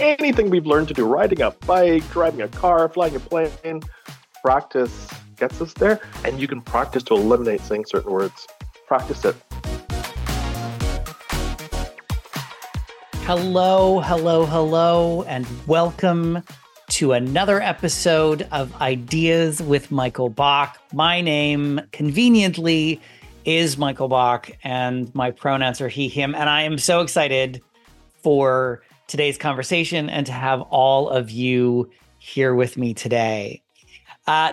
anything we've learned to do, riding a bike, driving a car, flying a plane, practice gets us there. And you can practice to eliminate saying certain words. Practice it. Hello, hello, hello, and welcome to another episode of Ideas with Michael Bach. My name, conveniently, is Michael Bach, and my pronouns are he, him, and I am so excited for today's conversation and to have all of you here with me today.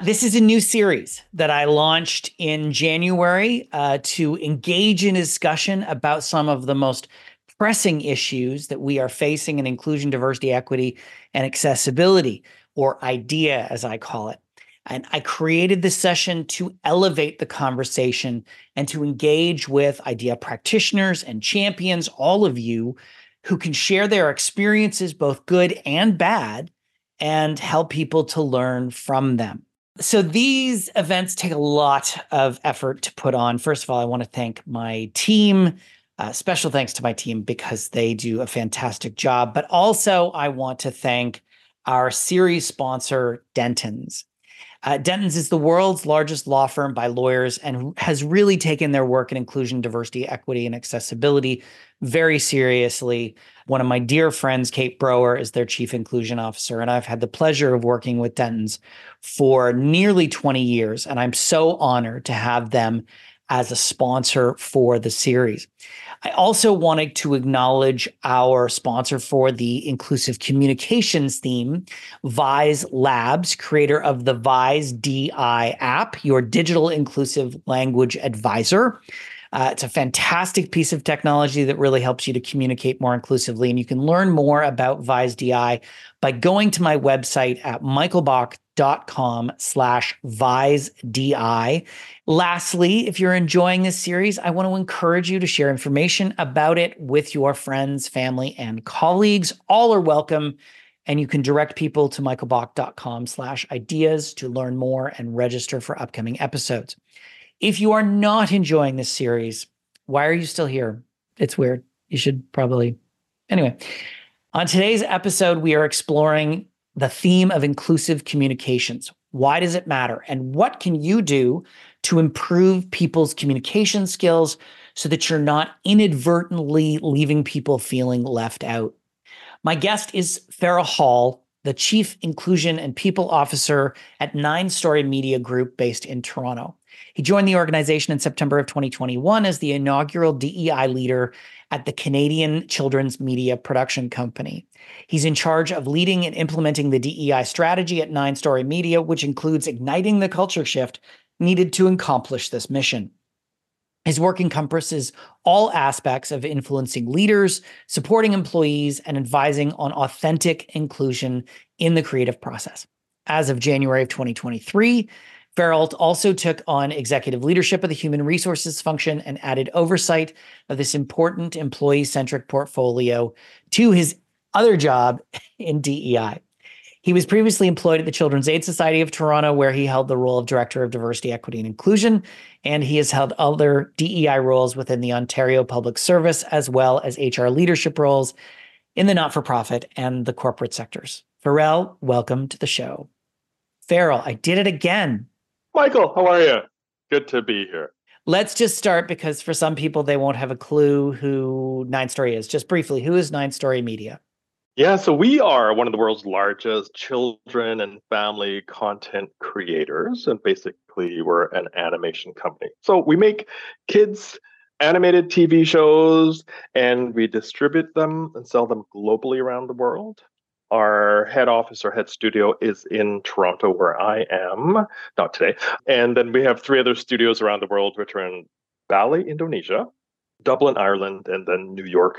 This is a new series that I launched in January to engage in discussion about some of the most pressing issues that we are facing in inclusion, diversity, equity, and accessibility, or IDEA, as I call it. And I created this session to elevate the conversation and to engage with IDEA practitioners and champions, all of you who can share their experiences, both good and bad, and help people to learn from them. So these events take a lot of effort to put on. First of all, I want to thank my team. Special thanks to my team because they do a fantastic job. But also I want to thank our series sponsor, Dentons. Dentons is the world's largest law firm by lawyers and has really taken their work in inclusion, diversity, equity, and accessibility very seriously. One of my dear friends, Kate Brower, is their chief inclusion officer, and I've had the pleasure of working with Dentons for nearly 20 years, and I'm so honored to have them as a sponsor for the series. I also wanted to acknowledge our sponsor for the inclusive communications theme, Vise Labs, creator of the Vise DI app, your digital inclusive language advisor. It's a fantastic piece of technology that really helps you to communicate more inclusively. And you can learn more about Vise DI by going to my website at michaelbach.com/ViseDI. Lastly, if you're enjoying this series, I want to encourage you to share information about it with your friends, family, and colleagues. All are welcome, and you can direct people to michaelbach.com/ideas to learn more and register for upcoming episodes. If you are not enjoying this series, why are you still here? It's weird. You should probably... Anyway, on today's episode, we are exploring the theme of inclusive communications. Why does it matter? And what can you do to improve people's communication skills so that you're not inadvertently leaving people feeling left out? My guest is Farrell Hall, the Chief Inclusion and People Officer at 9 Story Media Group based in Toronto. He joined the organization in September of 2021 as the inaugural DEI leader at the Canadian Children's Media Production Company. He's in charge of leading and implementing the DEI strategy at 9 Story Media, which includes igniting the culture shift needed to accomplish this mission. His work encompasses all aspects of influencing leaders, supporting employees, and advising on authentic inclusion in the creative process. As of January of 2023, Farrell also took on executive leadership of the human resources function and added oversight of this important employee-centric portfolio to his other job in DEI. He was previously employed at the Children's Aid Society of Toronto, where he held the role of Director of Diversity, Equity, and Inclusion, and he has held other DEI roles within the Ontario Public Service, as well as HR leadership roles in the not-for-profit and the corporate sectors. Farrell, welcome to the show. Farrell, I did it again. Michael, how are you? Good to be here. Let's just start because for some people, they won't have a clue who 9 Story is. Just briefly, who is 9 Story Media? Yeah, so we are one of the world's largest children and family content creators. And basically, we're an animation company. So we make kids' animated TV shows and we distribute them and sell them globally around the world. Our head office, our head studio is in Toronto, where I am, not today. And then we have three other studios around the world, which are in Bali, Indonesia, Dublin, Ireland, and then New York,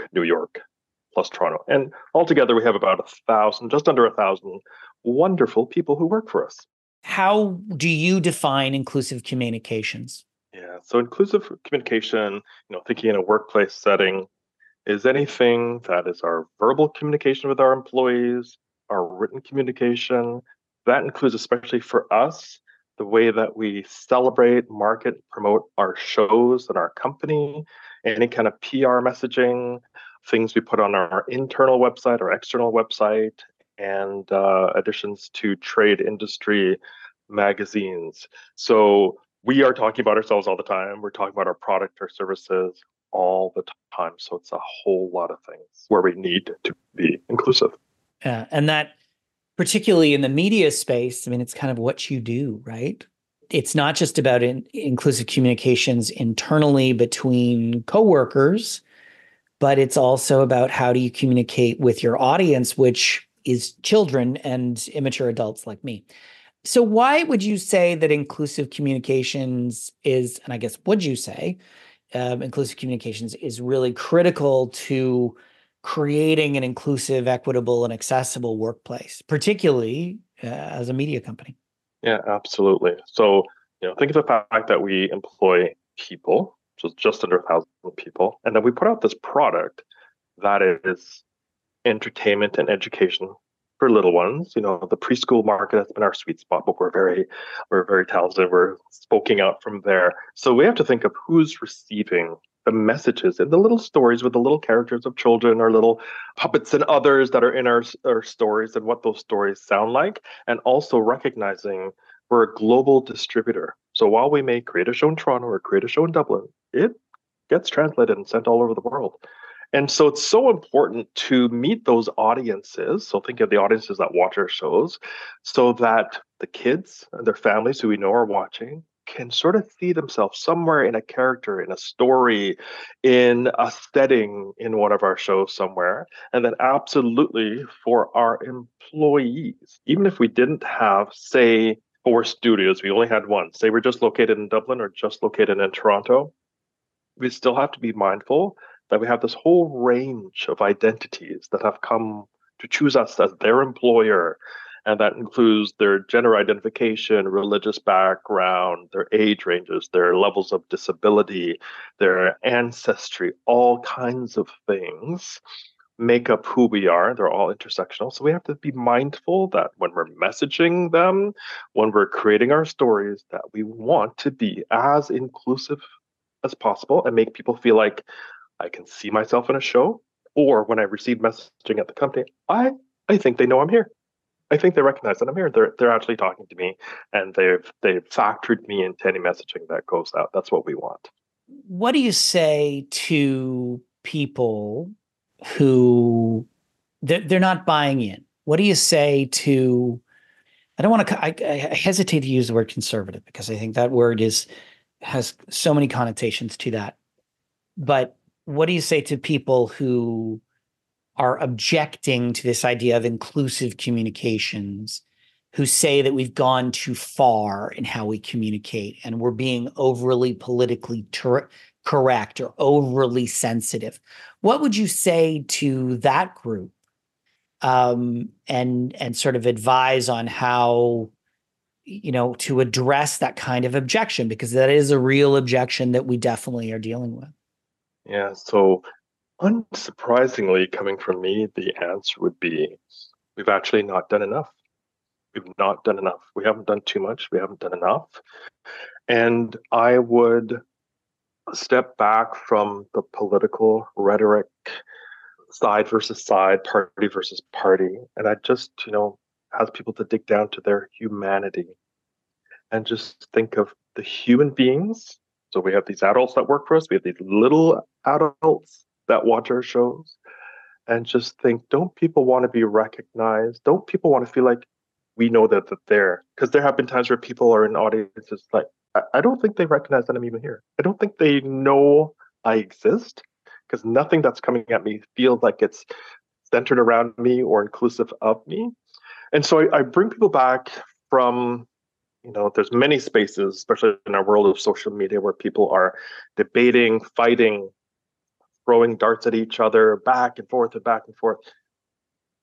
plus Toronto. And altogether, we have about 1,000, just under 1,000 wonderful people who work for us. How do you define inclusive communications? Yeah, so inclusive communication, thinking in a workplace setting, is anything that is our verbal communication with our employees, our written communication. That includes, especially for us, the way that we celebrate, market, promote our shows and our company, any kind of PR messaging, things we put on our internal website, our external website, and additions to trade industry magazines. So we are talking about ourselves all the time. We're talking about our product, our services all the time. So it's a whole lot of things where we need to be inclusive. Yeah, and that particularly in the media space, I mean, it's kind of what you do, right? It's not just about inclusive communications internally between coworkers, but it's also about how do you communicate with your audience, which is children and immature adults like me. So why would you say that inclusive communications is, and I guess would you say inclusive communications is really critical to creating an inclusive, equitable, and accessible workplace, particularly as a media company? Yeah, absolutely. So, you know, think of the fact that we employ people, so just under 1,000 people, and then we put out this product that is entertainment and education for little ones. You know, the preschool market has been our sweet spot, but we're very talented. We're spoken out from there. So we have to think of who's receiving the messages and the little stories with the little characters of children or little puppets and others that are in our stories and what those stories sound like. And also recognizing we're a global distributor. So while we may create a show in Toronto or create a show in Dublin, it gets translated and sent all over the world. And so it's so important to meet those audiences. So think of the audiences that watch our shows so that the kids and their families who we know are watching can sort of see themselves somewhere in a character, in a story, in a setting in one of our shows somewhere. And then absolutely for our employees, even if we didn't have, say, 4 studios, we only had 1, say we're just located in Dublin or just located in Toronto, we still have to be mindful that we have this whole range of identities that have come to choose us as their employer. And that includes their gender identification, religious background, their age ranges, their levels of disability, their ancestry, all kinds of things make up who we are. They're all intersectional. So we have to be mindful that when we're messaging them, when we're creating our stories, that we want to be as inclusive as possible and make people feel like I can see myself in a show. Or when I receive messaging at the company, I think they know I'm here. I think they recognize that I'm here. They're actually talking to me, and they've factored me into any messaging that goes out. That's what we want. What do you say to people who they're not buying in? What do you say to? I don't want to. I hesitate to use the word conservative because I think that word has so many connotations to that. But what do you say to people who are objecting to this idea of inclusive communications, who say that we've gone too far in how we communicate and we're being overly politically correct or overly sensitive? What would you say to that group and sort of advise on how, you know, to address that kind of objection? Because that is a real objection that we definitely are dealing with. Yeah, so unsurprisingly, coming from me, the answer would be we've actually not done enough. We've not done enough. We haven't done too much. We haven't done enough. And I would step back from the political rhetoric, side versus side, party versus party. And I just, you know, ask people to dig down to their humanity and just think of the human beings. So we have these adults that work for us. We have these little adults that watch our shows, and just think, don't people want to be recognized? Don't people want to feel like we know that they're there? Because there have been times where people are in audiences like, I don't think they recognize that I'm even here. I don't think they know I exist, because nothing that's coming at me feels like it's centered around me or inclusive of me. And so I bring people back from, you know, there's many spaces, especially in our world of social media, where people are debating, fighting, throwing darts at each other, back and forth and back and forth.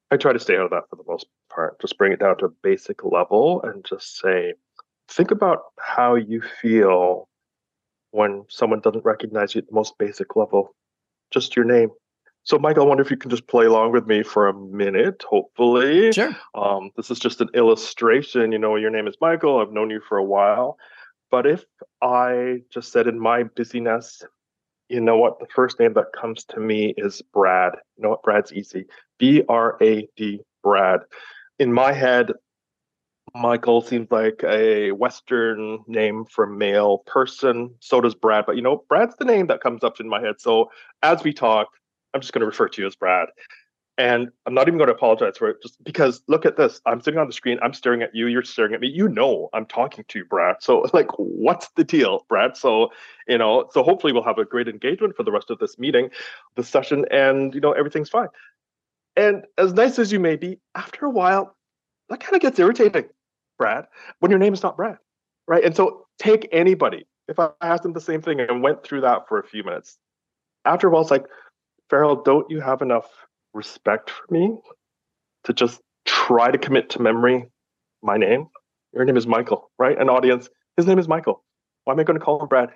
I try to stay out of that for the most part. Just bring it down to a basic level and just say, think about how you feel when someone doesn't recognize you at the most basic level, just your name. So, Michael, I wonder if you can just play along with me for a minute, hopefully. Sure. This is just an illustration. You know, your name is Michael. I've known you for a while. But if I just said in my busyness, you know what? The first name that comes to me is Brad. You know what? Brad's easy. B-R-A-D, Brad. In my head, Michael seems like a Western name for male person. So does Brad. But, you know, Brad's the name that comes up in my head. So as we talk, I'm just going to refer to you as Brad. And I'm not even going to apologize for it, just because look at this. I'm sitting on the screen. I'm staring at you. You're staring at me. You know I'm talking to you, Brad. So, like, what's the deal, Brad? So, you know, so hopefully we'll have a great engagement for the rest of this meeting, this session, and, you know, everything's fine. And as nice as you may be, after a while, that kind of gets irritating, Brad, when your name is not Brad, right? And so take anybody. If I asked them the same thing and went through that for a few minutes, after a while, it's like, Farrell, don't you have enough respect for me to just try to commit to memory my name? Your name is Michael, right? An audience, his name is Michael. Why am I going to call him Brad?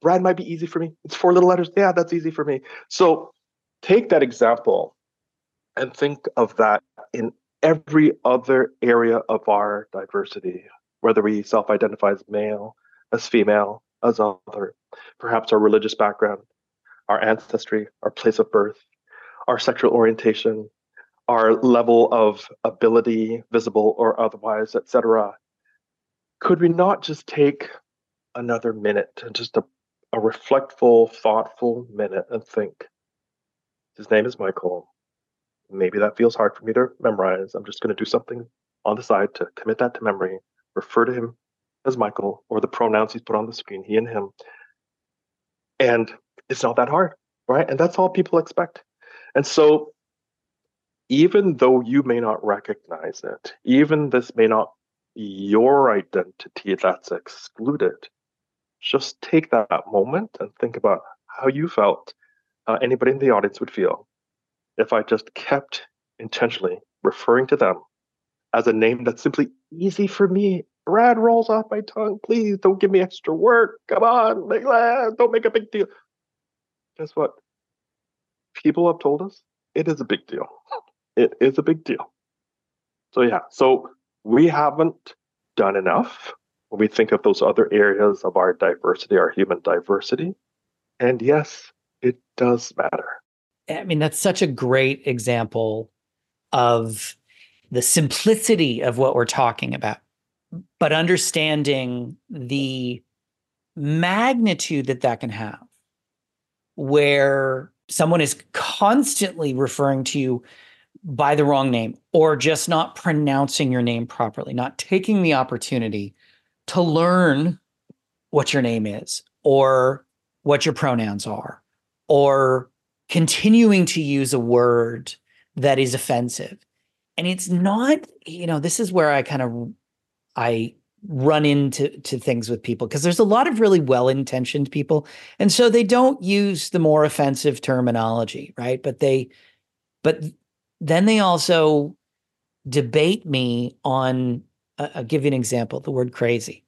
Brad might be easy for me. It's 4 little letters. Yeah, that's easy for me. So take that example and think of that in every other area of our diversity, whether we self-identify as male, as female, as other, perhaps our religious background, our ancestry, our place of birth, our sexual orientation, our level of ability, visible or otherwise, etc. Could we not just take another minute, just a reflectful, thoughtful minute, and think, his name is Michael. Maybe that feels hard for me to memorize. I'm just going to do something on the side to commit that to memory, refer to him as Michael or the pronouns he's put on the screen, he and him. And it's not that hard, right? And that's all people expect. And so even though you may not recognize it, even this may not be your identity that's excluded, just take that moment and think about how you felt, anybody in the audience would feel, if I just kept intentionally referring to them as a name that's simply easy for me. Brad rolls off my tongue. Please don't give me extra work. Come on, don't make a big deal. Guess what? People have told us it is a big deal. It is a big deal. So yeah, so we haven't done enough when we think of those other areas of our diversity, our human diversity. And yes, it does matter. I mean, that's such a great example of the simplicity of what we're talking about, but understanding the magnitude that that can have, where someone is constantly referring to you by the wrong name or just not pronouncing your name properly, not taking the opportunity to learn what your name is or what your pronouns are, or continuing to use a word that is offensive. And it's not, you know, this is where I run into things with people, because there's a lot of really well-intentioned people. And so they don't use the more offensive terminology, right? But then they also debate me on, I'll give you an example, the word crazy,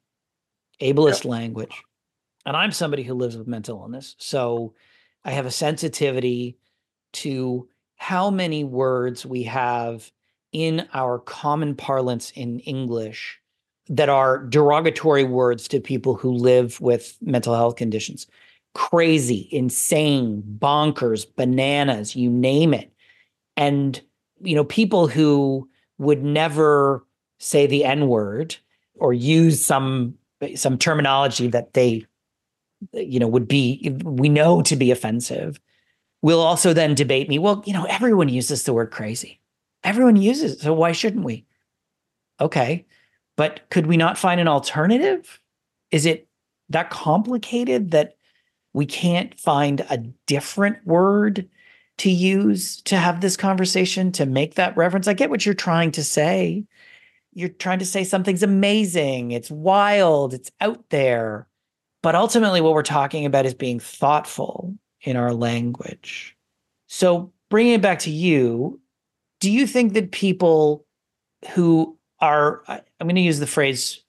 ableist language. And I'm somebody who lives with mental illness. So I have a sensitivity to how many words we have in our common parlance in English that are derogatory words to people who live with mental health conditions. Crazy, insane, bonkers, bananas, you name it. And, you know, people who would never say the N-word or use some terminology that they, you know, would be, we know to be offensive, will also then debate me. Well, you know, everyone uses the word crazy. Everyone uses it, so why shouldn't we? Okay, but could we not find an alternative? Is it that complicated that we can't find a different word to use to have this conversation, to make that reference? I get what you're trying to say. You're trying to say something's amazing, it's wild, it's out there. But ultimately, what we're talking about is being thoughtful in our language. So bringing it back to you, do you think that people who are, I'm going to use the phrase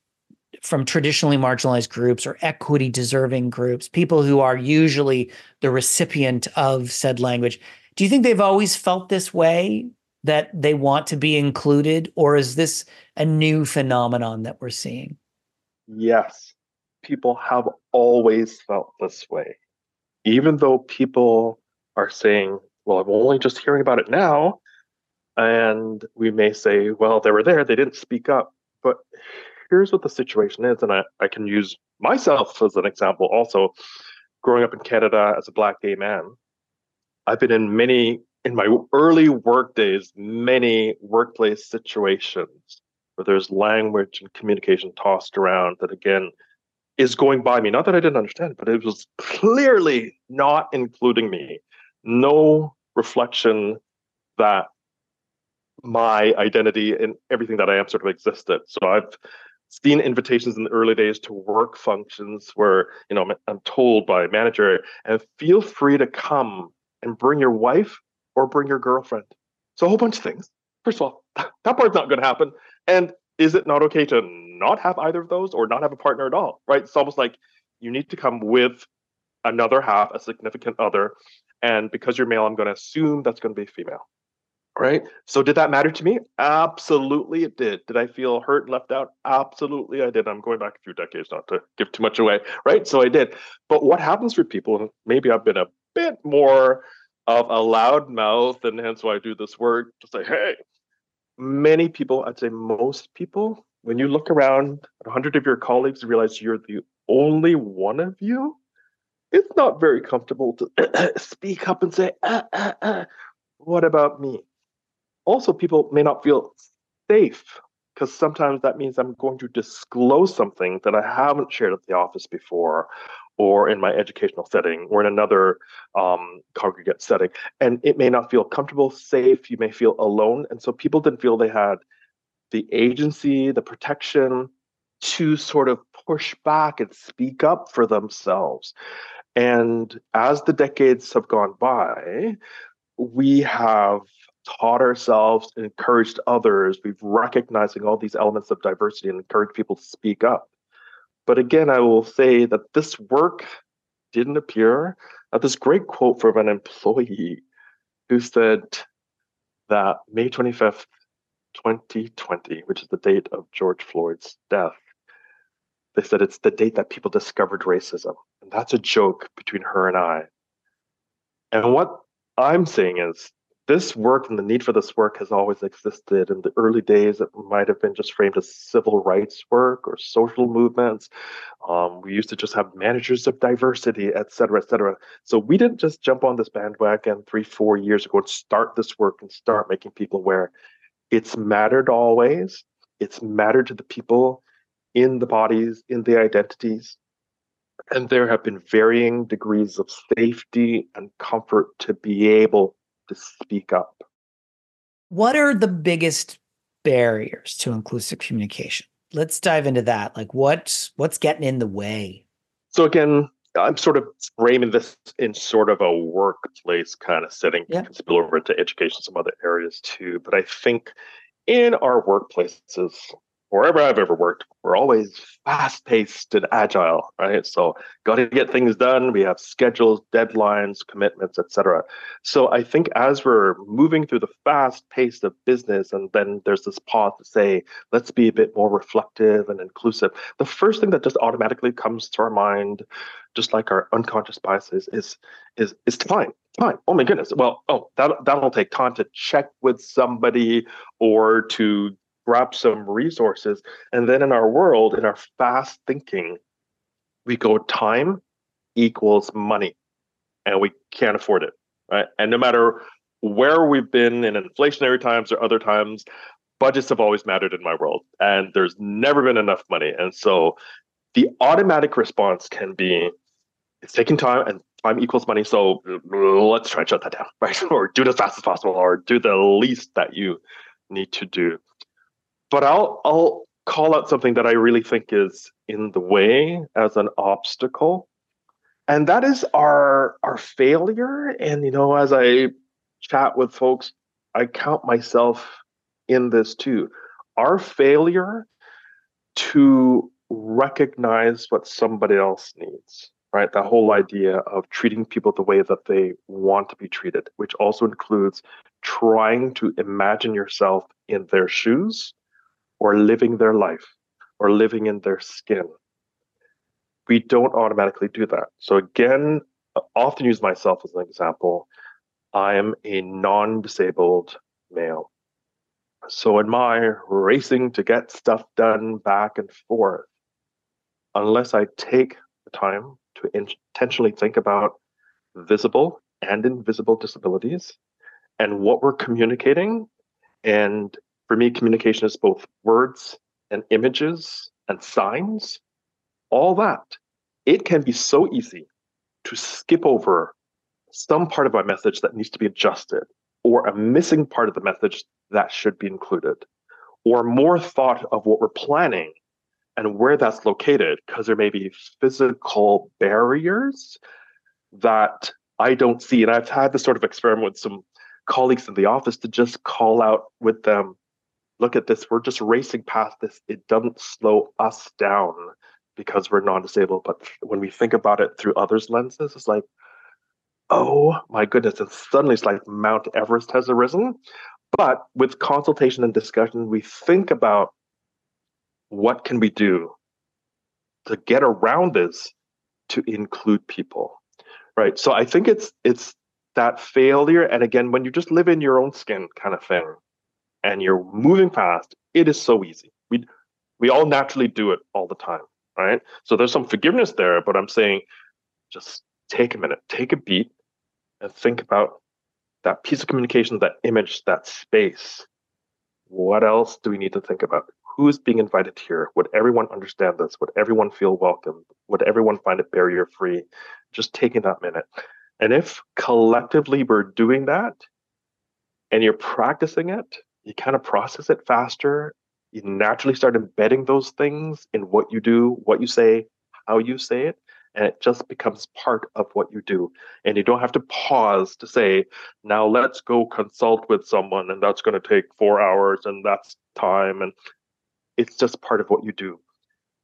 from traditionally marginalized groups or equity deserving groups, people who are usually the recipient of said language, do you think they've always felt this way, that they want to be included? Or is this a new phenomenon that we're seeing? Yes. People have always felt this way. even though people are saying, well, I'm only just hearing about it now, and we may say, well, they were there, they didn't speak up, but here's what the situation is. And I can use myself as an example also. Growing up in Canada as a Black gay man, I've been in my early work days, many workplace situations where there's language and communication tossed around that, again, is going by me. Not that I didn't understand it, but it was clearly not including me. No reflection that my identity and everything that I am sort of existed. So I've seen invitations in the early days to work functions where, you know, I'm told by a manager, and feel free to come and bring your wife or bring your girlfriend. So a whole bunch of things. First of all, that part's not going to happen. And is it not okay to not have either of those or not have a partner at all, right? It's almost like you need to come with another half, a significant other. And because you're male, I'm going to assume that's going to be female, right? So did that matter to me? Absolutely it did. Did I feel hurt and left out? Absolutely I did. I'm going back a few decades, not to give too much away, right? So I did. But what happens for people, and maybe I've been a bit more of a loud mouth, and hence why I do this work, to say, hey, many people, I'd say most people, when you look around at 100 of your colleagues and realize you're the only one of you, it's not very comfortable to speak up and say, what about me? Also, people may not feel safe, because sometimes that means I'm going to disclose something that I haven't shared at the office before, or in my educational setting, or in another congregate setting. And it may not feel comfortable, safe, you may feel alone. And so people didn't feel they had the agency, the protection to sort of push back and speak up for themselves. And as the decades have gone by, we have taught ourselves and encouraged others. We've recognizing all these elements of diversity and encouraged people to speak up. But again, I will say that this work didn't appear. This great quote from an employee who said that May 25th, 2020, which is the date of George Floyd's death, they said it's the date that people discovered racism. And that's a joke between her and I. And what I'm saying is this work and the need for this work has always existed. In the early days, it might have been just framed as civil rights work or social movements. We used to just have managers of diversity, et cetera, et cetera. So we didn't just jump on this bandwagon 3-4 years ago and start this work and start making people aware. It's mattered always. It's mattered to the people in the bodies, in the identities. And there have been varying degrees of safety and comfort to be able to speak up. What are the biggest barriers to inclusive communication? Let's dive into that. Like what's getting in the way? So again, I'm sort of framing this in sort of a workplace kind of setting. Yeah. You can spill over into education, some other areas too. But I think in our workplaces, wherever I've ever worked, we're always fast-paced and agile, right? So got to get things done. We have schedules, deadlines, commitments, et cetera. So I think as we're moving through the fast pace of business, and then there's this pause to say, let's be a bit more reflective and inclusive. The first thing that just automatically comes to our mind, just like our unconscious biases, is time. Time. Oh my goodness. Well, that'll take time to check with somebody or to grab some resources. And then in our world, in our fast thinking, we go time equals money, and we can't afford it, right? And no matter where we've been in inflationary times or other times, budgets have always mattered in my world, and there's never been enough money. And so the automatic response can be, it's taking time, and time equals money, so let's try and shut that down, right? Or do it as fast as possible, or do the least that you need to do. But I'll call out something that I really think is in the way as an obstacle, and that is our failure. And, you know, as I chat with folks, I count myself in this too. Our failure to recognize what somebody else needs, right? That whole idea of treating people the way that they want to be treated, which also includes trying to imagine yourself in their shoes, or living their life, or living in their skin. We don't automatically do that. So again, often use myself as an example. I am a non-disabled male. So in my racing to get stuff done back and forth, unless I take the time to intentionally think about visible and invisible disabilities and what we're communicating. And for me, communication is both words and images and signs, all that. It can be so easy to skip over some part of my message that needs to be adjusted, or a missing part of the message that should be included, or more thought of what we're planning and where that's located, because there may be physical barriers that I don't see. And I've had this sort of experiment with some colleagues in the office to just call out with them, look at this, we're just racing past this. It doesn't slow us down because we're non-disabled. But when we think about it through others' lenses, it's like, oh my goodness. And suddenly it's like Mount Everest has arisen. But with consultation and discussion, we think about what can we do to get around this to include people, right? So I think it's that failure. And again, when you just live in your own skin kind of thing and you're moving fast, it is so easy. We all naturally do it all the time, right? So there's some forgiveness there, but I'm saying just take a minute, take a beat, and think about that piece of communication, that image, that space. What else do we need to think about? Who is being invited here? Would everyone understand this? Would everyone feel welcome? Would everyone find it barrier-free? Just taking that minute. And if collectively we're doing that and you're practicing it, you kind of process it faster. You naturally start embedding those things in what you do, what you say, how you say it. And it just becomes part of what you do. And you don't have to pause to say, now let's go consult with someone, and that's going to take 4 hours, and that's time. And it's just part of what you do.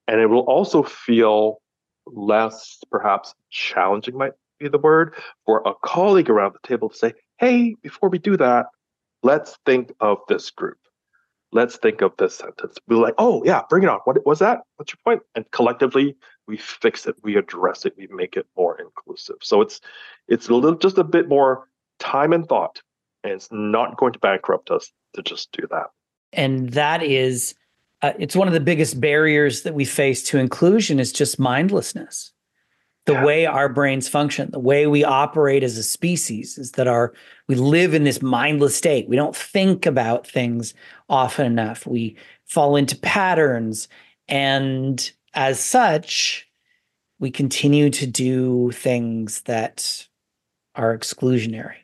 And it will also feel less, perhaps challenging might be the word, for a colleague around the table to say, hey, before we do that, let's think of this group. Let's think of this sentence. We're like, oh yeah, bring it on. What was that? What's your point? And collectively, we fix it, we address it, we make it more inclusive. So it's a little, just a bit more time and thought, and it's not going to bankrupt us to just do that. And that is, it's one of the biggest barriers that we face to inclusion is just mindlessness. The way our brains function, the way we operate as a species is that we live in this mindless state. We don't think about things often enough. We fall into patterns. And as such, we continue to do things that are exclusionary.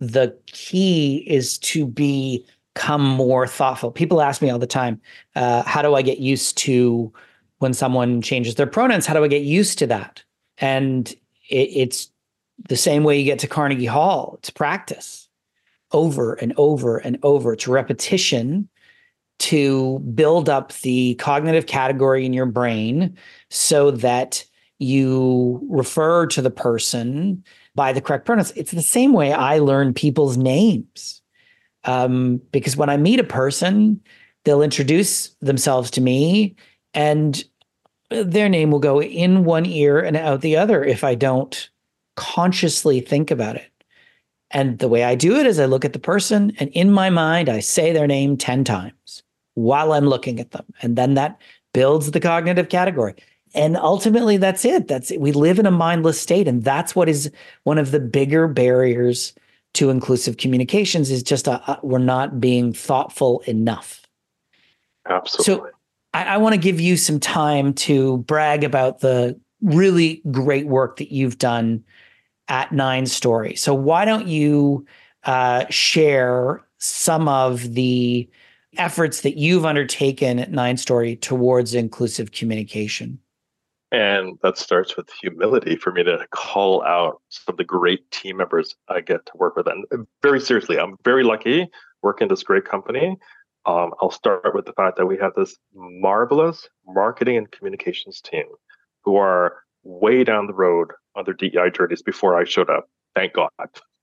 The key is to become more thoughtful. People ask me all the time, how do I get used to when someone changes their pronouns? How do I get used to that? And it's the same way you get to Carnegie Hall. It's practice over and over and over. It's repetition to build up the cognitive category in your brain so that you refer to the person by the correct pronouns. It's the same way I learn people's names. Because when I meet a person, they'll introduce themselves to me and their name will go in one ear and out the other if I don't consciously think about it. And the way I do it is I look at the person, and in my mind, I say their name 10 times while I'm looking at them. And then that builds the cognitive category. And ultimately, that's it. We live in a mindless state. And that's what is one of the bigger barriers to inclusive communications is just we're not being thoughtful enough. Absolutely. So, I want to give you some time to brag about the really great work that you've done at Nine Story. So why don't you share some of the efforts that you've undertaken at Nine Story towards inclusive communication? And that starts with humility for me to call out some of the great team members I get to work with. And very seriously, I'm very lucky working at this great company. I'll start with the fact that we have this marvelous marketing and communications team who are way down the road on their DEI journeys before I showed up. Thank God.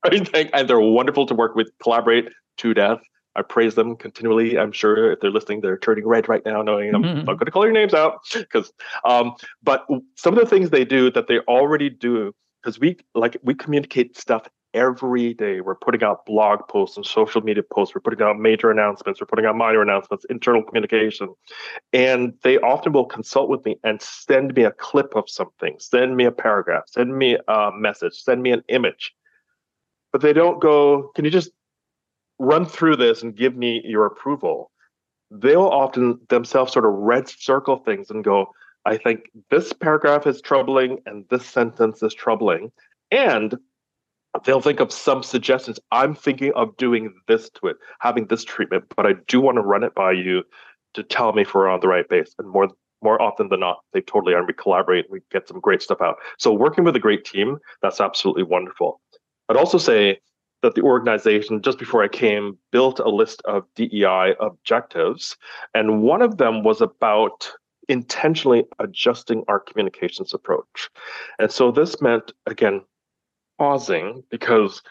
And they're wonderful to work with, collaborate to death. I praise them continually. I'm sure if they're listening, they're turning red right now, knowing I'm not going to call your names out. But some of the things they do that they already do because we communicate stuff every day. We're putting out blog posts and social media posts. We're putting out major announcements. We're putting out minor announcements, internal communication. And they often will consult with me and send me a clip of something, send me a paragraph, send me a message, send me an image. But they don't go, can you just run through this and give me your approval? They'll often themselves sort of red circle things and go, I think this paragraph is troubling and this sentence is troubling. And they'll think of some suggestions. I'm thinking of doing this to it, having this treatment, but I do want to run it by you to tell me if we're on the right base. And more often than not, they totally are. We collaborate, we get some great stuff out. So working with a great team, that's absolutely wonderful. I'd also say that the organization, just before I came, built a list of DEI objectives. And one of them was about intentionally adjusting our communications approach. And so this meant, again, pausing, because,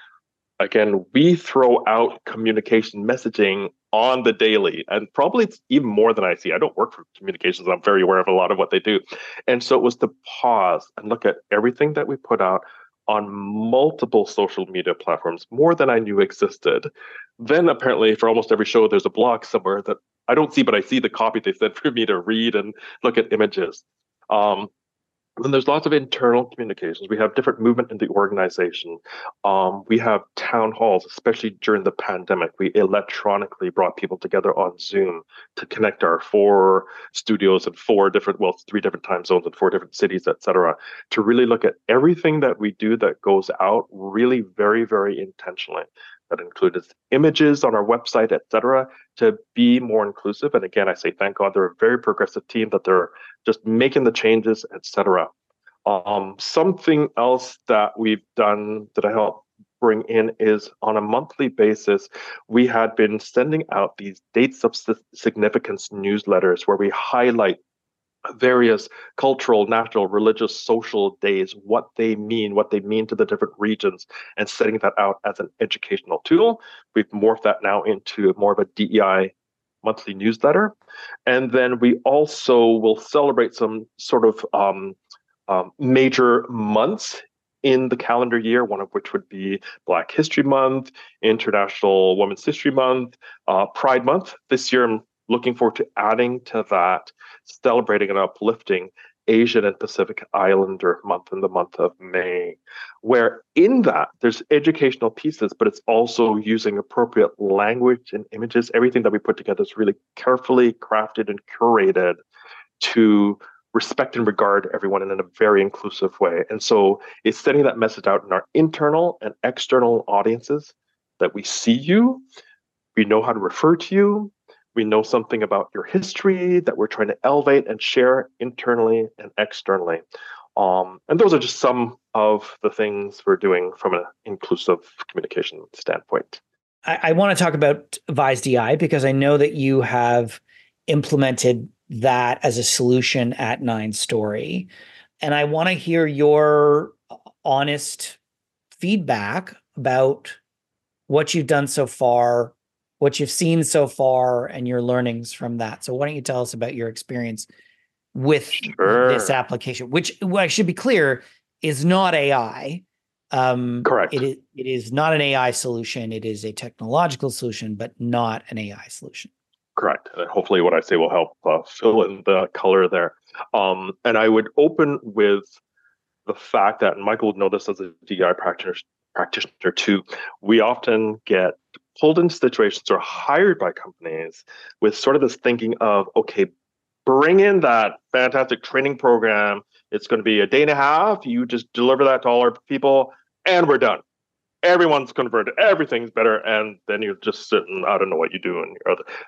again, we throw out communication messaging on the daily, and probably it's even more than I see. I don't work for communications. I'm very aware of a lot of what they do. And so it was to pause and look at everything that we put out on multiple social media platforms, more than I knew existed. Then apparently for almost every show, there's a blog somewhere that I don't see, but I see the copy they sent for me to read and look at images. Then there's lots of internal communications. We have different movement in the organization. We have town halls, especially during the pandemic. We electronically brought people together on Zoom to connect our 4 studios and 3 different time zones and 4 different cities, et cetera, to really look at everything that we do that goes out really very, very intentionally. That includes images on our website, et cetera, to be more inclusive. And again, I say, thank God, they're a very progressive team, that they're just making the changes, et cetera. Something else that we've done that I helped bring in is, on a monthly basis, we had been sending out these dates of significance newsletters where we highlight various cultural, national, religious, social days, what they mean to the different regions, and setting that out as an educational tool. We've morphed that now into more of a DEI monthly newsletter. And then we also will celebrate some sort of major months in the calendar year, one of which would be Black History Month, International Women's History Month, Pride Month. This year, I'm looking forward to adding to that, celebrating and uplifting Asian and Pacific Islander Month in the month of May, where in that there's educational pieces, but it's also using appropriate language and images. Everything that we put together is really carefully crafted and curated to respect and regard everyone in a very inclusive way. And so it's sending that message out in our internal and external audiences that we see you, we know how to refer to you, we know something about your history that we're trying to elevate and share internally and externally. And those are just some of the things we're doing from an inclusive communication standpoint. I want to talk about Vise DI, because I know that you have implemented that as a solution at Nine Story. And I want to hear your honest feedback about what you've done so far, what you've seen so far, and your learnings from that. So why don't you tell us about your experience with this application, which, I should be clear, is not AI. Correct. It is not an AI solution. It is a technological solution, but not an AI solution. Correct. And hopefully what I say will help fill in the color there. And I would open with the fact that, and Michael would know this as a DI practitioner too, we often get pulled into situations or hired by companies with sort of this thinking of, okay, bring in that fantastic training program. It's going to be a day and a half. You just deliver that to all our people and we're done. Everyone's converted. Everything's better. And then you're just sitting, I don't know what you do.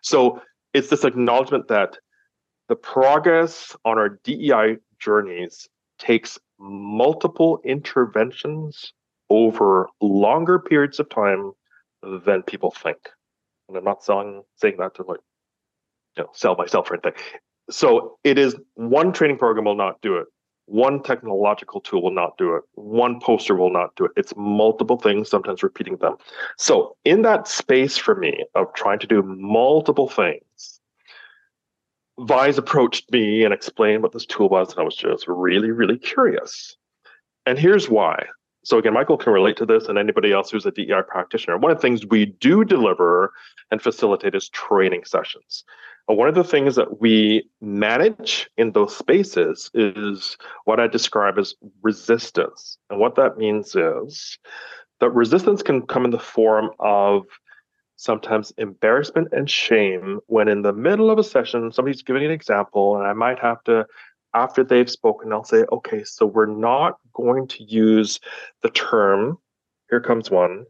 So it's this acknowledgement that the progress on our DEI journeys takes multiple interventions over longer periods of time than people think. And I'm not saying that to, like, you know, sell myself or anything. So it is, one training program will not do it. One technological tool will not do it. One poster will not do it. It's multiple things, sometimes repeating them. So in that space for me of trying to do multiple things, Vise approached me and explained what this tool was, and I was just really, really curious. And here's why. So again, Michael can relate to this and anybody else who's a DEI practitioner. One of the things we do deliver and facilitate is training sessions. One of the things that we manage in those spaces is what I describe as resistance. And what that means is that resistance can come in the form of sometimes embarrassment and shame when in the middle of a session, somebody's giving an example, and I might have to, after they've spoken, I'll say, okay, so we're not going to use the term, here comes one,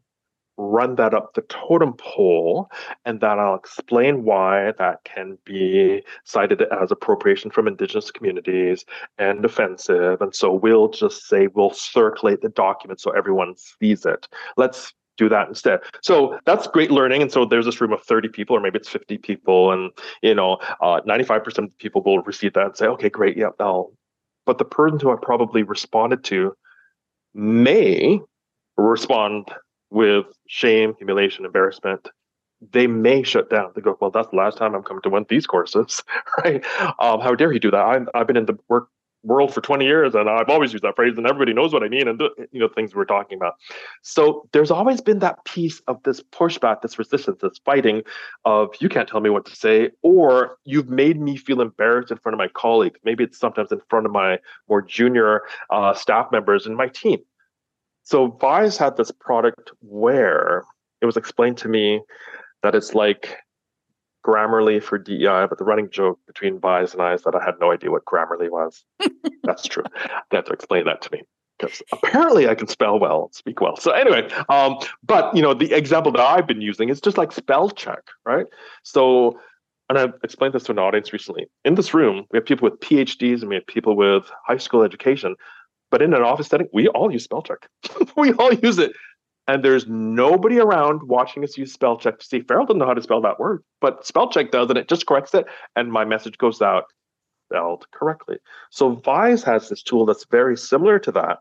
run that up the totem pole, and then I'll explain why that can be cited as appropriation from Indigenous communities and offensive. And so we'll just say, we'll circulate the document so everyone sees it. Let's do that instead. So that's great learning. And so there's this room of 30 people, or maybe it's 50 people. And, 95% of the people will receive that and say, okay, great. Yeah, but the person who I probably responded to may respond with shame, humiliation, embarrassment. They may shut down. They go, well, that's the last time I'm coming to one of these courses, right? How dare he do that? I've been in the world for 20 years and I've always used that phrase and everybody knows what I mean and things we're talking about. So there's always been that piece of this pushback, this resistance, this fighting of you can't tell me what to say, or you've made me feel embarrassed in front of my colleagues. Maybe it's sometimes in front of my more junior staff members in my team. So Vise had this product where it was explained to me that it's like Grammarly for DEI, but the running joke between Vise and I is that I had no idea what Grammarly was. That's true. They had to explain that to me because apparently I can spell well, speak well. So anyway, but the example that I've been using is just like spell check, right? So, and I explained this to an audience recently. In this room, we have people with PhDs and we have people with high school education, but in an office setting, we all use spell check. We all use it. And there's nobody around watching us use spell check to see. Farrell doesn't know how to spell that word, but spell check does, and it just corrects it. And my message goes out spelled correctly. So Vise has this tool that's very similar to that.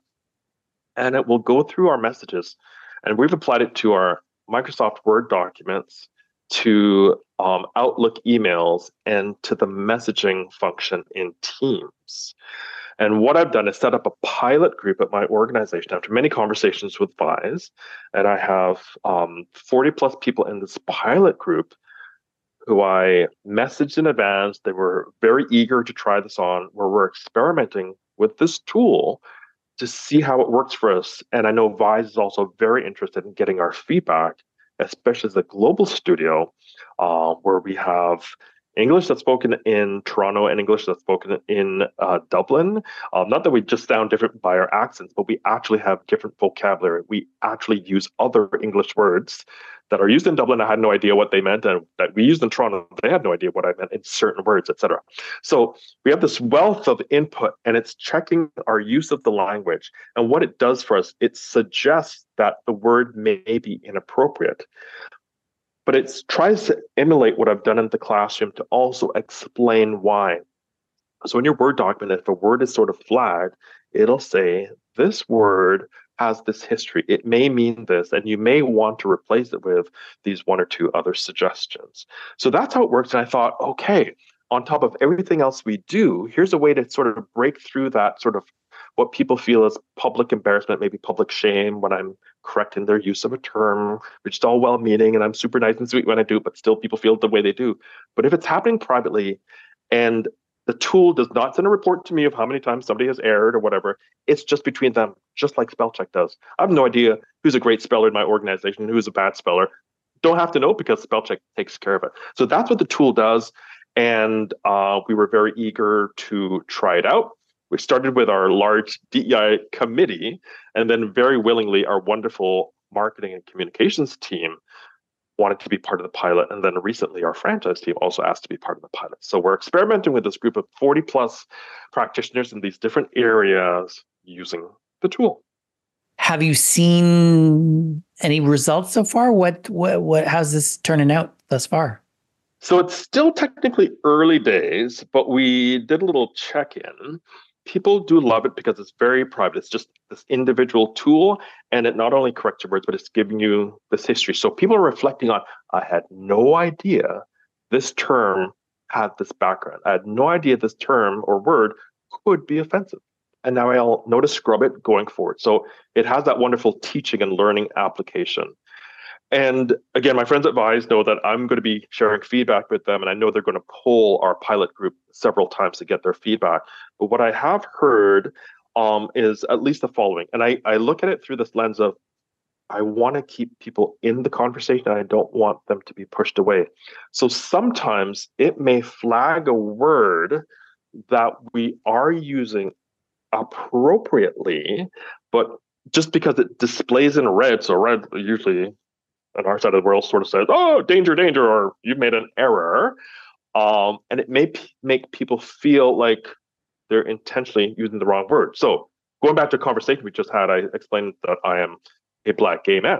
And it will go through our messages. And we've applied it to our Microsoft Word documents, to Outlook emails, and to the messaging function in Teams. And what I've done is set up a pilot group at my organization after many conversations with Vise. And I have 40 plus people in this pilot group who I messaged in advance. They were very eager to try this on, where we're experimenting with this tool to see how it works for us. And I know Vise is also very interested in getting our feedback, especially as a global studio where we have English that's spoken in Toronto and English that's spoken in Dublin. Not that we just sound different by our accents, but we actually have different vocabulary. We actually use other English words that are used in Dublin. I had no idea what they meant, and that we used in Toronto, they had no idea what I meant in certain words, etc. So we have this wealth of input, and it's checking our use of the language. And what it does for us, it suggests that the word may be inappropriate. But it tries to emulate what I've done in the classroom to also explain why. So in your Word document, if a word is sort of flagged, it'll say, this word has this history. It may mean this, and you may want to replace it with these one or two other suggestions. So that's how it works. And I thought, okay, on top of everything else we do, here's a way to sort of break through that sort of what people feel is public embarrassment, maybe public shame, when I'm correct in their use of a term, which is all well-meaning, and I'm super nice and sweet when I do, but still people feel the way they do. But if it's happening privately, and the tool does not send a report to me of how many times somebody has erred or whatever, it's just between them, just like spell check does. I have no idea who's a great speller in my organization, who's a bad speller. Don't have to know because spell check takes care of it. So that's what the tool does, and we were very eager to try it out. We started with our large DEI committee, and then very willingly, our wonderful marketing and communications team wanted to be part of the pilot. And then recently, our franchise team also asked to be part of the pilot. So we're experimenting with this group of 40 plus practitioners in these different areas using the tool. Have you seen any results so far? What? How's this turning out thus far? So it's still technically early days, but we did a little check-in. People do love it because it's very private. It's just this individual tool, and it not only corrects your words, but it's giving you this history. So people are reflecting on, I had no idea this term had this background. I had no idea this term or word could be offensive. and now I'll know to scrub it going forward. So it has that wonderful teaching and learning application. And again, my friends at Vise know that I'm going to be sharing feedback with them, and I know they're going to poll our pilot group several times to get their feedback. But what I have heard is at least the following, and I look at it through this lens of, I want to keep people in the conversation, and I don't want them to be pushed away. So sometimes it may flag a word that we are using appropriately, but just because it displays in red, so red usually on our side of the world sort of says, oh, danger, danger, or you've made an error. And it may make people feel like they're intentionally using the wrong word. So going back to a conversation we just had, I explained that I am a black gay man.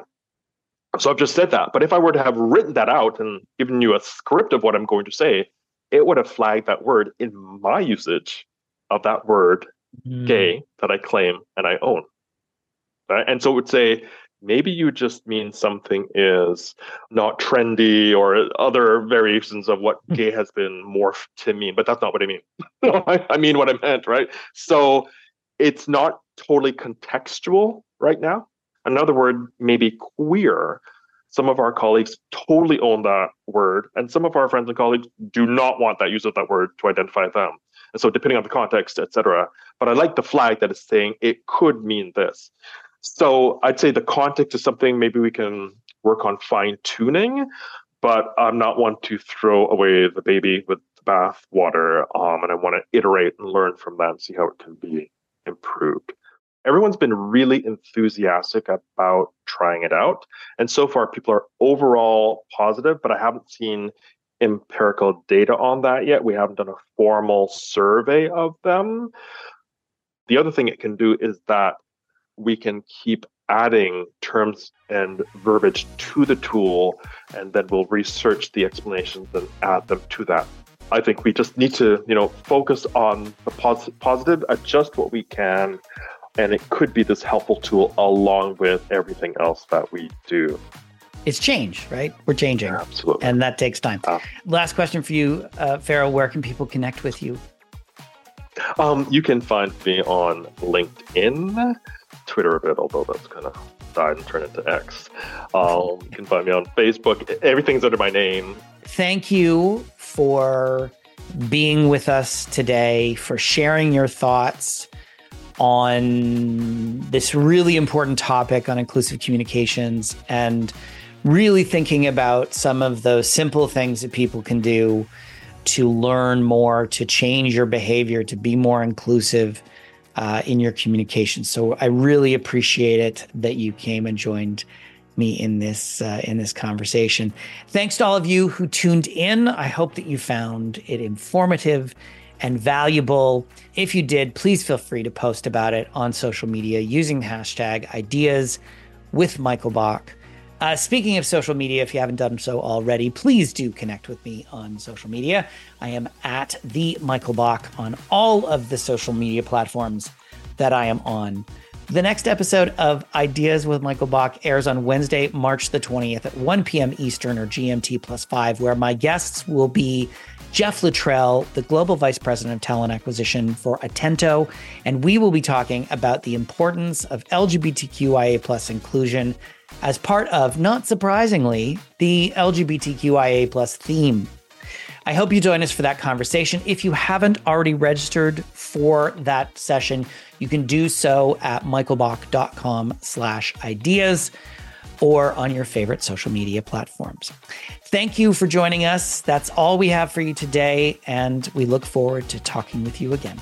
So I've just said that. But if I were to have written that out and given you a script of what I'm going to say, it would have flagged that word in my usage of that word gay that I claim and I own. Right? And so it would say, maybe you just mean something is not trendy or other variations of what gay has been morphed to mean, but that's not what I mean. I mean what I meant, right? So it's not totally contextual right now. Another word, maybe queer. Some of our colleagues totally own that word, and some of our friends and colleagues do not want that use of that word to identify them. And so depending on the context, et cetera. But I like the flag that is saying it could mean this. So I'd say the context is something maybe we can work on fine tuning, but I'm not one to throw away the baby with the bath water. And I want to iterate and learn from that and see how it can be improved. Everyone's been really enthusiastic about trying it out. And so far, people are overall positive, but I haven't seen empirical data on that yet. We haven't done a formal survey of them. The other thing it can do is that we can keep adding terms and verbiage to the tool, and then we'll research the explanations and add them to that. I think we just need to, focus on the positive, adjust what we can, and it could be this helpful tool along with everything else that we do. It's change, right? We're changing. Absolutely. And that takes time. Last question for you, Farrell, where can people connect with you? You can find me on LinkedIn, Twitter a bit, although that's kind of died and turned into X. You can find me on Facebook. Everything's under my name. Thank you for being with us today, for sharing your thoughts on this really important topic on inclusive communications, and really thinking about some of those simple things that people can do to learn more, to change your behavior, to be more inclusive in your communication. So I really appreciate it that you came and joined me in this conversation. Thanks to all of you who tuned in. I hope that you found it informative and valuable. If you did, please feel free to post about it on social media using the hashtag Ideas with Michael Bach. Speaking of social media, if you haven't done so already, please do connect with me on social media. I am at the Michael Bach on all of the social media platforms that I am on. The next episode of Ideas with Michael Bach airs on Wednesday, March the 20th at 1 p.m. Eastern or GMT+5, where my guests will be Jeff Luttrell, the Global Vice President of Talent Acquisition for Atento, and we will be talking about the importance of LGBTQIA+ inclusion as part of, not surprisingly, the LGBTQIA+ theme. I hope you join us for that conversation. If you haven't already registered for that session, you can do so at michaelbach.com/ideas or on your favorite social media platforms. Thank you for joining us. That's all we have for you today, and we look forward to talking with you again.